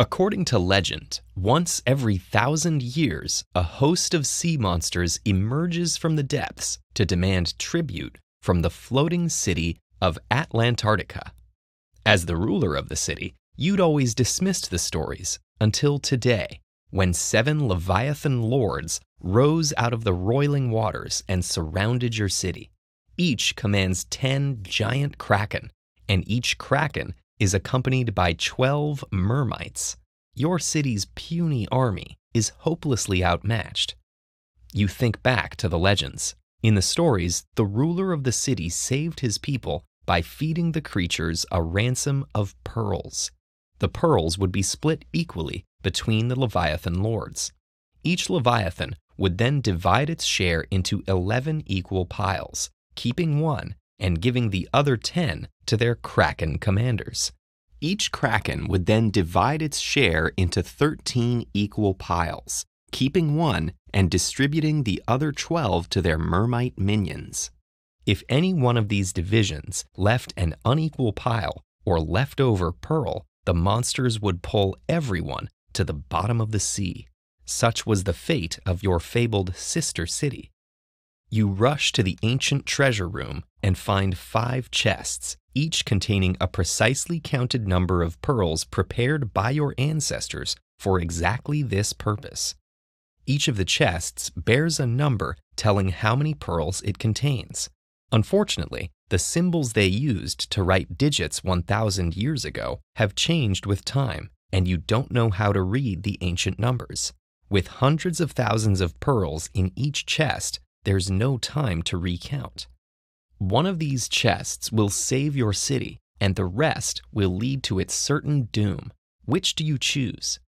According to legend, once every 1,000 years, a host of sea monsters emerges from the depths to demand tribute from the floating city of Atlantarctica. As the ruler of the city, you'd always dismissed the stories until today, when 7 Leviathan lords rose out of the roiling waters and surrounded your city. Each commands 10 giant kraken, and each kraken is accompanied by 12 mermites. Your city's puny army is hopelessly outmatched. You think back to the legends. In the stories, the ruler of the city saved his people by feeding the creatures a ransom of pearls. The pearls would be split equally between the Leviathan lords. Each Leviathan would then divide its share into 11 equal piles, keeping one and giving the other 10 to their kraken commanders. Each kraken would then divide its share into 13 equal piles, keeping one and distributing the other 12 to their mermite minions. If any one of these divisions left an unequal pile or leftover pearl, the monsters would pull everyone to the bottom of the sea. Such was the fate of your fabled sister city. You rush to the ancient treasure room and find 5 chests, each containing a precisely counted number of pearls prepared by your ancestors for exactly this purpose. Each of the chests bears a number telling how many pearls it contains. Unfortunately, the symbols they used to write digits 1,000 years ago have changed with time, and you don't know how to read the ancient numbers. With hundreds of thousands of pearls in each chest, there's no time to recount. One of these chests will save your city, and the rest will lead to its certain doom. Which do you choose?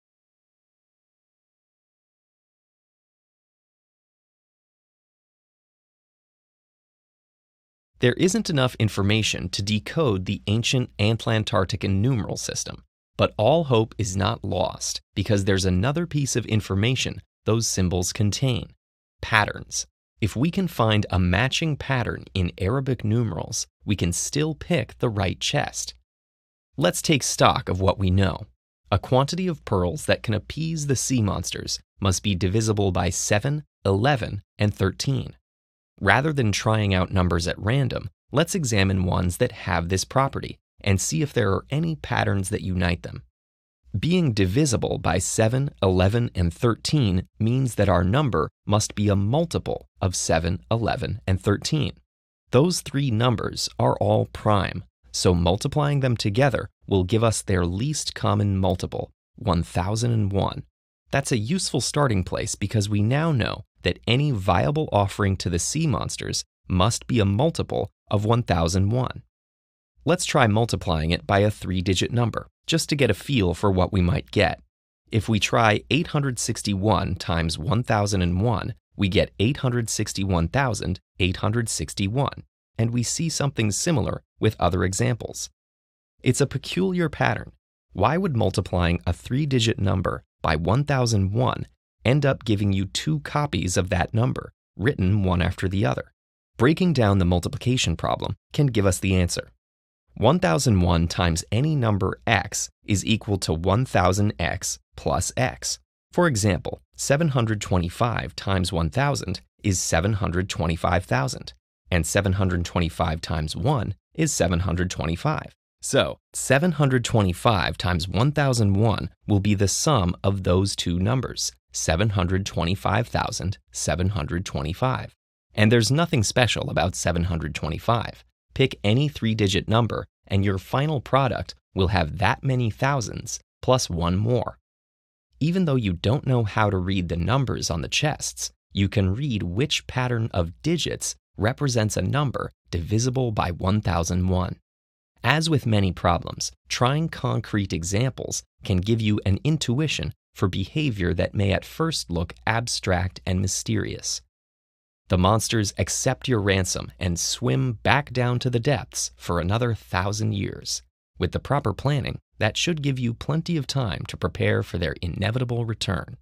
There isn't enough information to decode the ancient Atlantarctican numeral system, but all hope is not lost because there's another piece of information those symbols contain: patterns. If we can find a matching pattern in Arabic numerals, we can still pick the right chest. Let's take stock of what we know. A quantity of pearls that can appease the sea monsters must be divisible by 7, 11, and 13. Rather than trying out numbers at random, let's examine ones that have this property and see if there are any patterns that unite them. Being divisible by 7, 11, and 13 means that our number must be a multiple of 7, 11, and 13. Those 3 numbers are all prime, so multiplying them together will give us their least common multiple, 1001. That's a useful starting place because we now know that any viable offering to the sea monsters must be a multiple of 1001. Let's try multiplying it by a 3-digit number, just to get a feel for what we might get. If we try 861 times 1001, we get 861,861, and we see something similar with other examples. It's a peculiar pattern. Why would multiplying a 3-digit number by 1001 end up giving you 2 copies of that number, written one after the other? Breaking down the multiplication problem can give us the answer. 1001 times any number x is equal to 1000x plus x. For example, 725 times 1000 is 725,000, and 725 times 1 is 725. So, 725 times 1001 will be the sum of those 2 numbers, 725,725. And there's nothing special about 725. Pick any 3-digit number, and your final product will have that many thousands plus 1 more. Even though you don't know how to read the numbers on the chests, you can read which pattern of digits represents a number divisible by 1001. As with many problems, trying concrete examples can give you an intuition for behavior that may at first look abstract and mysterious. The monsters accept your ransom and swim back down to the depths for another 1,000 years. With the proper planning, that should give you plenty of time to prepare for their inevitable return.